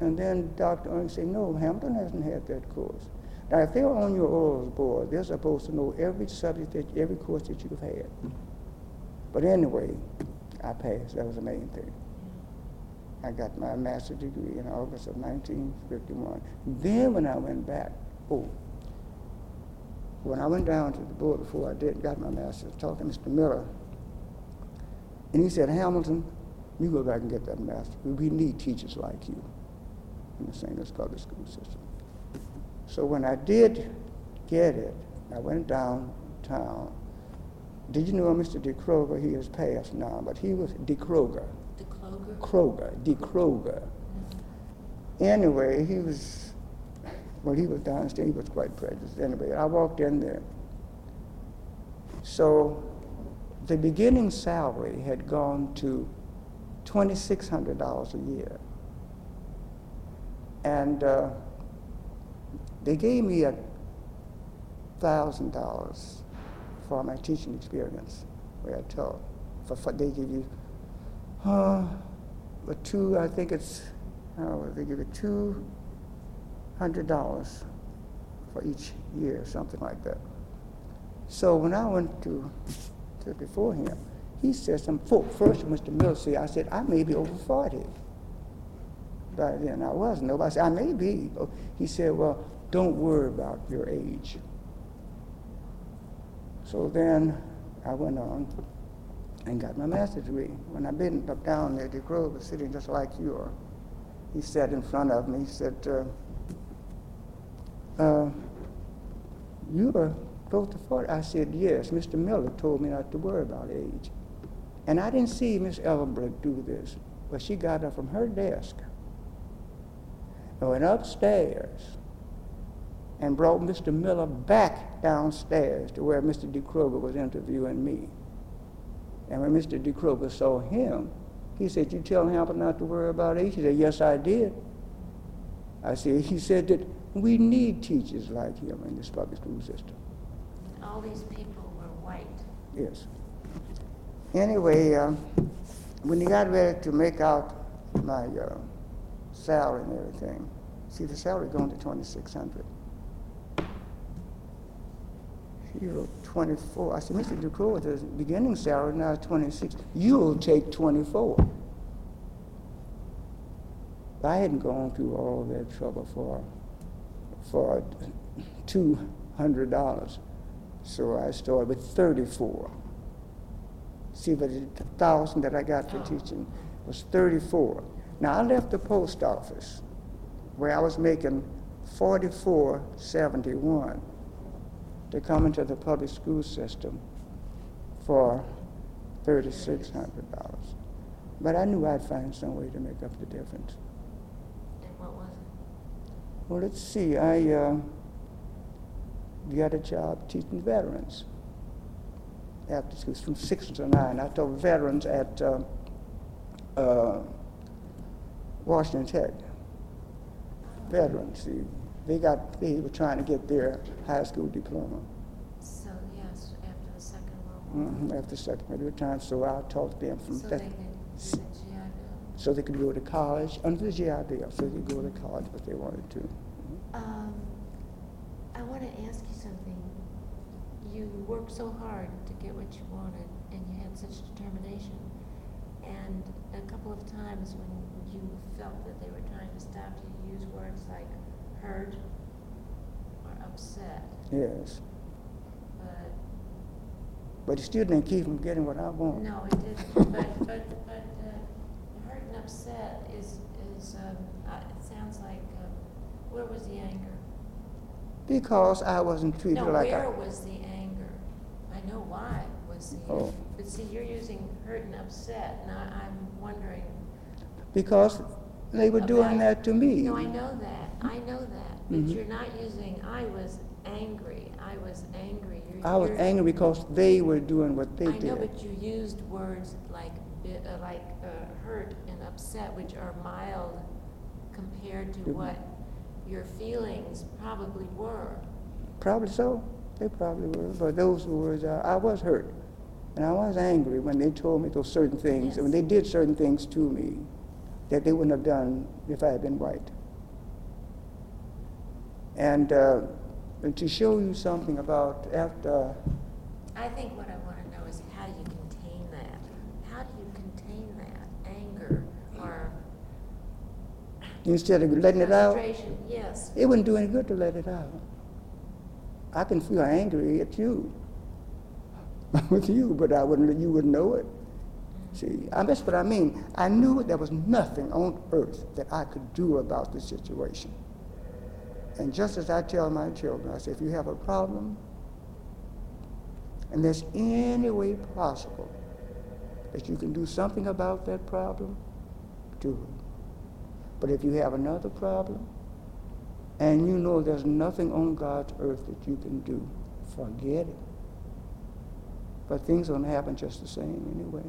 And then Dr. Ernst said, no, Hamilton hasn't had that course. Now, if they're on your orals board, they're supposed to know every subject, every course that you've had. But anyway, I passed. That was the main thing. I got my master's degree in August of 1951. Then when I went back, when I went down to the board before I got my master's, talking to Mr. Miller, and he said, Hamilton, you go back and get that master's. We need teachers like you in the St. Louis public school system. So when I did get it, I went downtown. Did you know Mr. DeKroger? He has passed now, but he was DeKroger. D. Kroger. Anyway, he was downstairs, he was quite prejudiced. Anyway, I walked in there. So the beginning salary had gone to $2,600 a year. And they gave me $1,000 for my teaching experience, where I taught. They give you they give you $200 for each year, something like that. So when I went to before him, he said first Mr. Miller said, I said, I may be over 40. By then I wasn't. Nobody said, I may be. He said, well, don't worry about your age. So then I went on and got my master's degree. When I bent up down there, DeKroger was sitting just like you are. He sat in front of me, he said, you are close to 40. I said, yes, Mr. Miller told me not to worry about age. And I didn't see Miss Ellenbrook do this, but she got up from her desk and went upstairs and brought Mr. Miller back downstairs to where Mr. DeKroger was interviewing me. And when Mr. DeKroger saw him, he said, you tell Hamilton not to worry about age? He said, yes, I did. I said, he said that we need teachers like him in this public school system. And all these people were white. Yes. Anyway, when he got ready to make out my salary and everything, see, the salary going to $2,600. He wrote 24. I said, Mr. DeKroger, the beginning salary now is 26. You'll take 24. I hadn't gone through all that trouble for $200. So I started with 34. See, but the $1,000 that I got for teaching was 34. Now I left the post office where I was making $44.71. to come into the public school system for $3,600. But I knew I'd find some way to make up the difference. And what was it? Well, let's see, I got a job teaching veterans after school from 6 to 9. I taught veterans at Washington Tech. Veterans, see, they were trying to get their high school diploma. So yes, after the Second World War. Mm-hmm, after the Second World War, so I taught them from so that. So they could go to college under the GI Bill, so they could go to college if they wanted to. Mm-hmm. I want to ask you something. You worked so hard to get what you wanted, and you had such determination. And a couple of times when you felt that they were trying to stop you, you used words like hurt or upset. Yes. But it still didn't keep from getting what I want. No, it didn't. but hurt and upset is it sounds like, where was the anger? Because I wasn't treated like I... No, where was the anger? I know why was the anger. Oh. But see, you're using hurt and upset, and I'm wondering... Because they were doing that to me. No, I know that. I know that. But mm-hmm. You're not using, I was angry. I was angry. I was angry because they were doing what they did. I know, but you used words like hurt and upset, which are mild compared to what your feelings probably were. Probably so. They probably were. But those words, I was hurt. And I was angry when they told me those certain things, yes. When they did certain things to me that they wouldn't have done if I had been white. And to show you something about after... I think what I want to know is how do you contain that? How do you contain that anger or... Instead of letting it out? Yes. It wouldn't do any good to let it out. I can feel angry at you. With you, but you wouldn't know it. See, that's what I mean. I knew there was nothing on earth that I could do about the situation. And just as I tell my children, I say, if you have a problem, and there's any way possible that you can do something about that problem, do it. But if you have another problem, and you know there's nothing on God's earth that you can do, forget it. But things don't happen just the same anyway.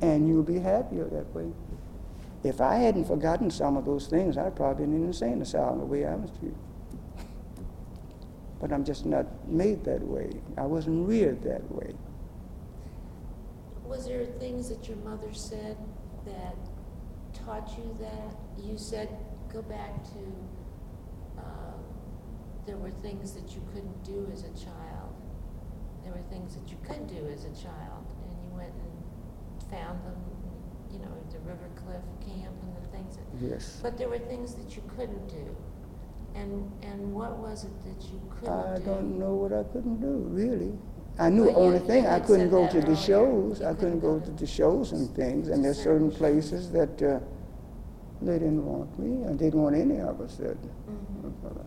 And you'll be happier that way. If I hadn't forgotten some of those things, I'd probably been in an insane asylum the way I was treated. But I'm just not made that way. I wasn't reared that way. Was there things that your mother said that taught you that? You said, go back to, there were things that you couldn't do as a child. There were things that you could do as a child, and you went and found them, you know, the river cliff camp and the things. Yes. But there were things that you couldn't do, and what was it that you couldn't do? I don't know what I couldn't do, really. I knew the only thing, I couldn't go to the shows. I couldn't go to the shows and things, and there's certain places that they didn't want me, and they didn't want any of us there. Mm-hmm.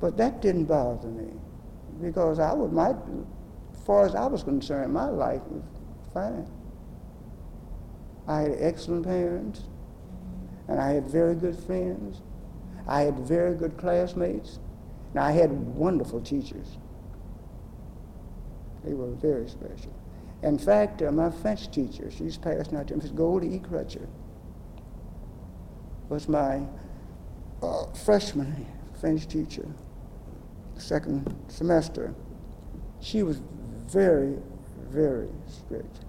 But that didn't bother me, because I would might. As far as I was concerned, my life was fine. I had excellent parents, and I had very good friends. I had very good classmates, and I had wonderful teachers. They were very special. In fact, my French teacher, she's passed now, Miss Goldie E. Crutcher, was my freshman French teacher, second semester. She was very, very strict.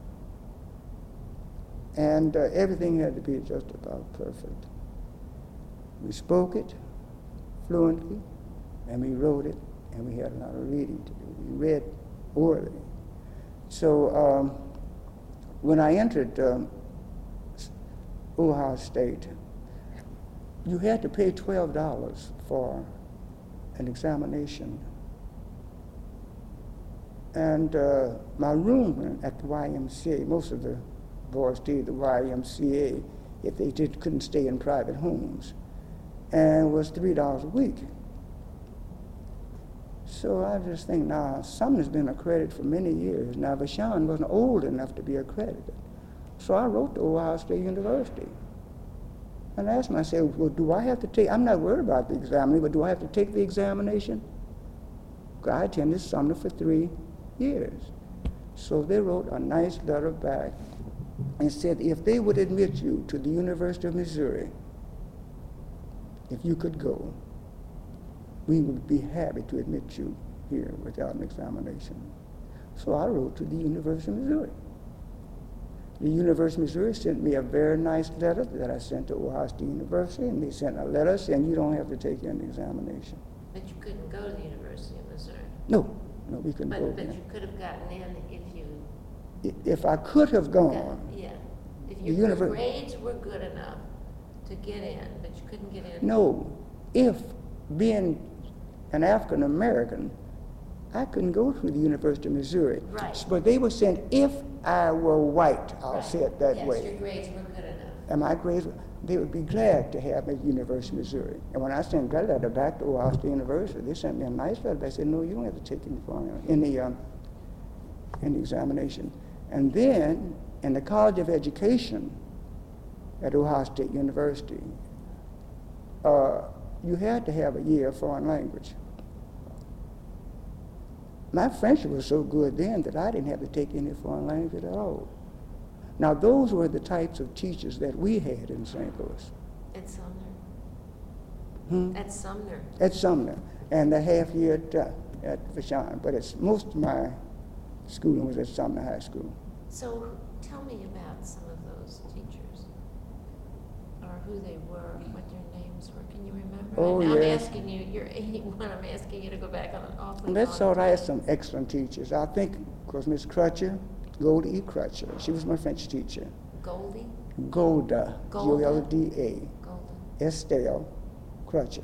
And everything had to be just about perfect. We spoke it fluently, and we wrote it, and we had a lot of reading to do. We read orally. So when I entered Ohio State, you had to pay $12 for an examination. And my room at the YMCA, most of the boys stayed at the YMCA if they couldn't stay in private homes, and was $3 a week. So I just think, now, Sumner's been accredited for many years. Now, Vashon wasn't old enough to be accredited. So I wrote to Ohio State University And I asked him, I said, well, do I have to take, I'm not worried about the examination, but do I have to take the examination? I attended Sumner for 3 years. So they wrote a nice letter back and said, if they would admit you to the University of Missouri, if you could go, we would be happy to admit you here without an examination. So I wrote to the University of Missouri. The University of Missouri sent me a very nice letter that I sent to Ohio State University, and they sent a letter saying you don't have to take an examination. But you couldn't go to the University of Missouri? No, we couldn't go. But you could have gotten in if you... If I could have gone. Yeah, if your grades were good enough to get in, but you couldn't get in. No, if being an African-American, I couldn't go to the University of Missouri. Right. But they were saying, if I were white, I'll say it that way. Yes, your grades were good enough. And my grades, they would be glad to have me at the University of Missouri. And when I sent that letter back to Ohio State University, they sent me a nice letter. They said, no, you don't have to take any examination. And then, in the College of Education at Ohio State University, you had to have a year of foreign language. My French was so good then that I didn't have to take any foreign language at all. Now, those were the types of teachers that we had in St. Louis. At Sumner. At Sumner. At Sumner. And a half year at Vashon. But most of my schooling was at Sumner High School. So tell me about some of those teachers, or who they were, what their names were. Can you remember? Oh, yes. I'm asking you, you're 81, I'm asking you to go back on an awful lot. That's all right. I had some excellent teachers. I think, of course, Miss Crutcher. Goldie Crutcher. She was my French teacher. Goldie? Golda. Golda. Estelle Crutcher.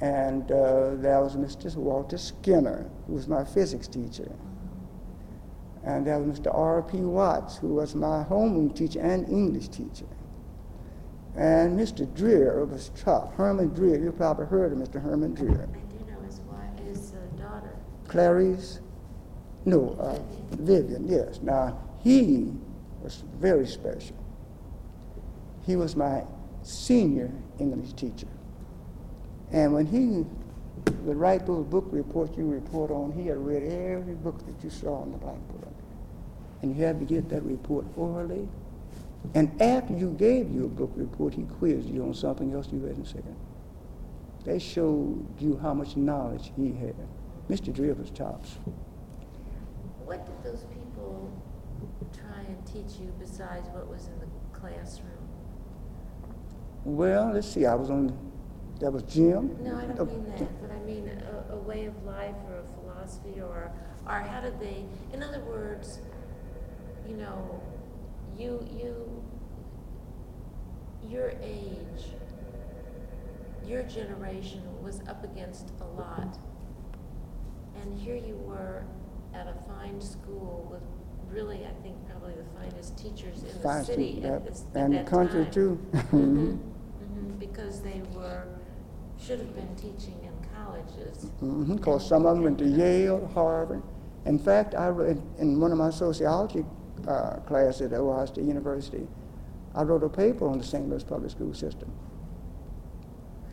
And there was Mr. Walter Skinner, who was my physics teacher. Mm-hmm. And there was Mr. R.P. Watts, who was my homeroom teacher and English teacher. And Mr. Dreer was tough. Herman Dreer. You probably heard of Mr. Herman Dreer. I do know his wife, his daughter. Clarice. No, Vivian, yes. Now, he was very special. He was my senior English teacher. And when he would write those book reports you report on, he had read every book that you saw on the blackboard. And you had to get that report orally. And after you gave your book report, he quizzed you on something else you hadn't said. That showed you how much knowledge he had. Mr. Dreer was tops. What did those people try and teach you besides what was in the classroom? Well, let's see, that was Jim. No, I don't mean that, but I mean a way of life or a philosophy or how did they, in other words, you know, your age, your generation was up against a lot, and here you were at a fine school with really, I think, probably the finest teachers in the city and the country too. Because they should have been teaching in colleges. Because some of them went to Yale, Harvard. In fact, I read in one of my sociology classes at Ohio State University, I wrote a paper on the St. Louis public school system.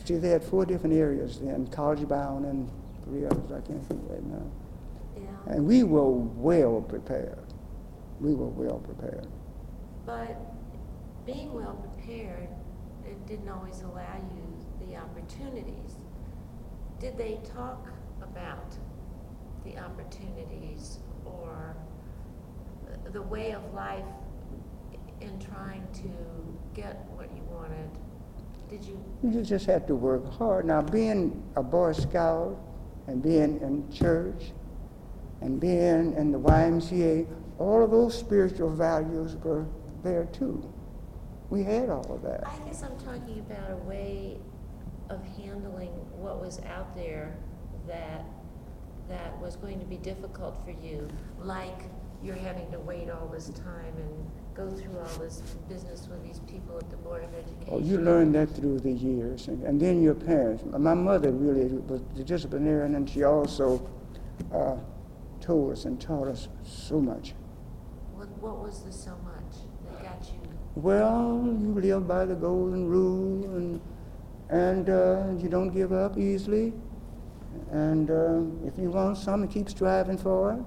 See, they had 4 different areas then, College Bound and 3 others I can't think of right now. And we were well prepared. We were well prepared. But being well prepared, it didn't always allow you the opportunities. Did they talk about the opportunities or the way of life in trying to get what you wanted? Did you? You just had to work hard. Now, being a Boy Scout and being in church, and being in the YMCA, all of those spiritual values were there too. We had all of that. I guess I'm talking about a way of handling what was out there that was going to be difficult for you, like you're having to wait all this time and go through all this business with these people at the Board of Education. Oh, you learned that through the years, and then your parents. My mother really was the disciplinarian, and she also told us and taught us so much. Well, What was the so much that got you? Well, you live by the golden rule, and you don't give up easily. And if you want something, keep striving for it.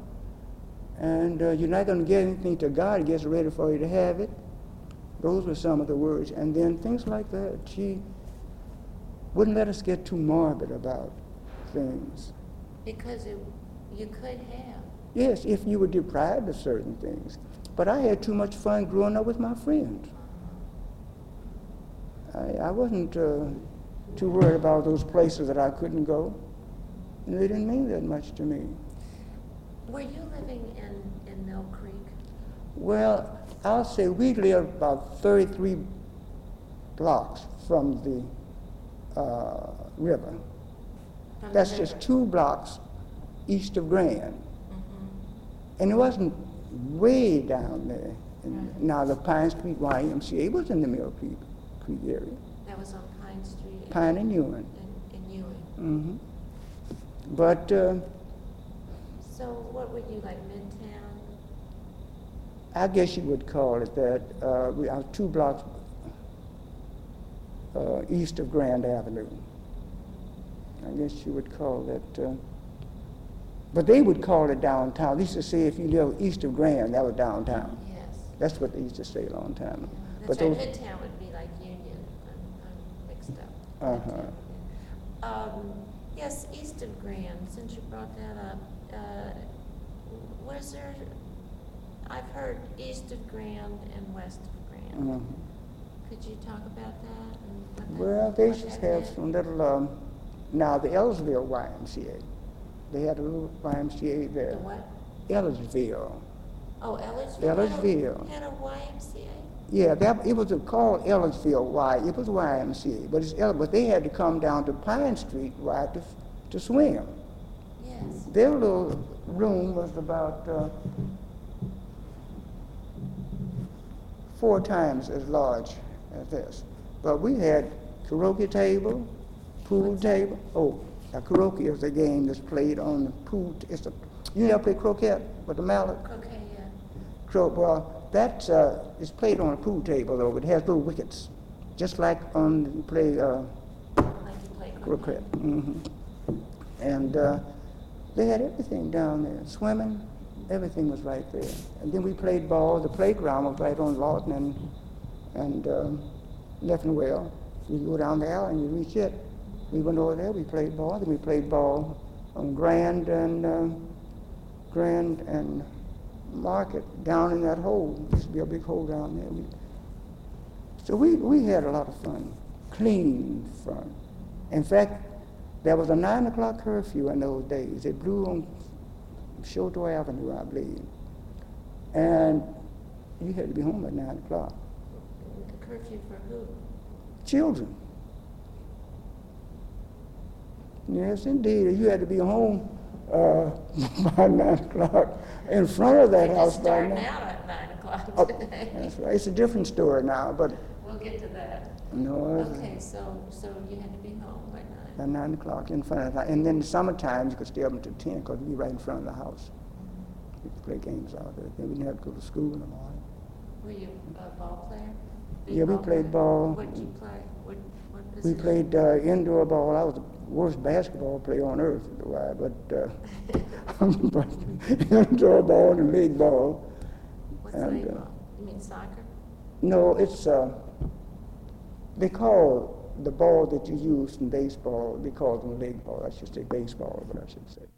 And you're not going to get anything till God gets ready for you to have it. Those were some of the words. And then things like that, she wouldn't let us get too morbid about things. Because you could have. Yes, if you were deprived of certain things. But I had too much fun growing up with my friends. I wasn't too worried about those places that I couldn't go. And they didn't mean that much to me. Were you living in Mill Creek? Well, I'll say we lived about 33 blocks from the river. From That's the river. Just 2 blocks east of Grand. Mm-hmm. And it wasn't way down there. Right. Now the Pine Street YMCA was in the Mill Creek area. That was on Pine Street? Pine and Ewing. And Ewing. Mm-hmm. But... So what were you, like Midtown? I guess you would call it that. We are 2 blocks east of Grand Avenue. I guess you would call that. But they would call it downtown. They used to say if you live east of Grand, that was downtown. Yes. That's what they used to say a long time ago. Yeah, that's right. Midtown would be like Union. I'm mixed up. Yes, east of Grand, since you brought that up. Was there, I've heard east of Grand and west of Grand. Mm-hmm. Could you talk about that? Well, they just have some little, now the Ellisville YMCA. They had a little YMCA there. The what? Ellisville. Oh, Ellisville. Ellisville. Had a YMCA? Yeah, it was called Ellisville Y. It was YMCA, but they had to come down to Pine Street Y to swim. Yes. Their little room was about 4 times as large as this. But we had karaoke table, pool table. Oh, now karaoke is a game that's played on the pool. You ever play croquet with the mallet? Croquet, yeah. Well, that is played on a pool table, though. It has little wickets, just like you play croquet. Mm-hmm. And they had everything down there, swimming, everything was right there. And then we played ball. The playground was right on Lawton and Leffingwell. You go down the alley and you reach it. We went over there, we played ball. Then we played ball on Grand and Market down in that hole. There used to be a big hole down there. So we had a lot of fun, clean fun. In fact, there was a 9 o'clock curfew in those days. It blew on Shoto Avenue, I believe. And you had to be home at 9 o'clock. The curfew for who? Children. Yes, indeed. You had to be home by 9 o'clock in front of that house by now. They just start out at 9 o'clock today. That's right. It's a different story now, but we'll get to that. No. Okay, so you had to be home by 9. At 9 o'clock in front of the house. And then the summertime, you could stay up until 10 because we'd be right in front of the house. We could play games out there. Then we didn't have to go to school in the morning. Were you a ball player? Yeah, we played ball. What did you play? What position? We played indoor ball. I was the worst basketball player on earth, but indoor ball and league ball. What's league ball? You mean soccer? No, it's, they call the ball that you used in baseball, they call them league ball. I should say baseball, but I should say.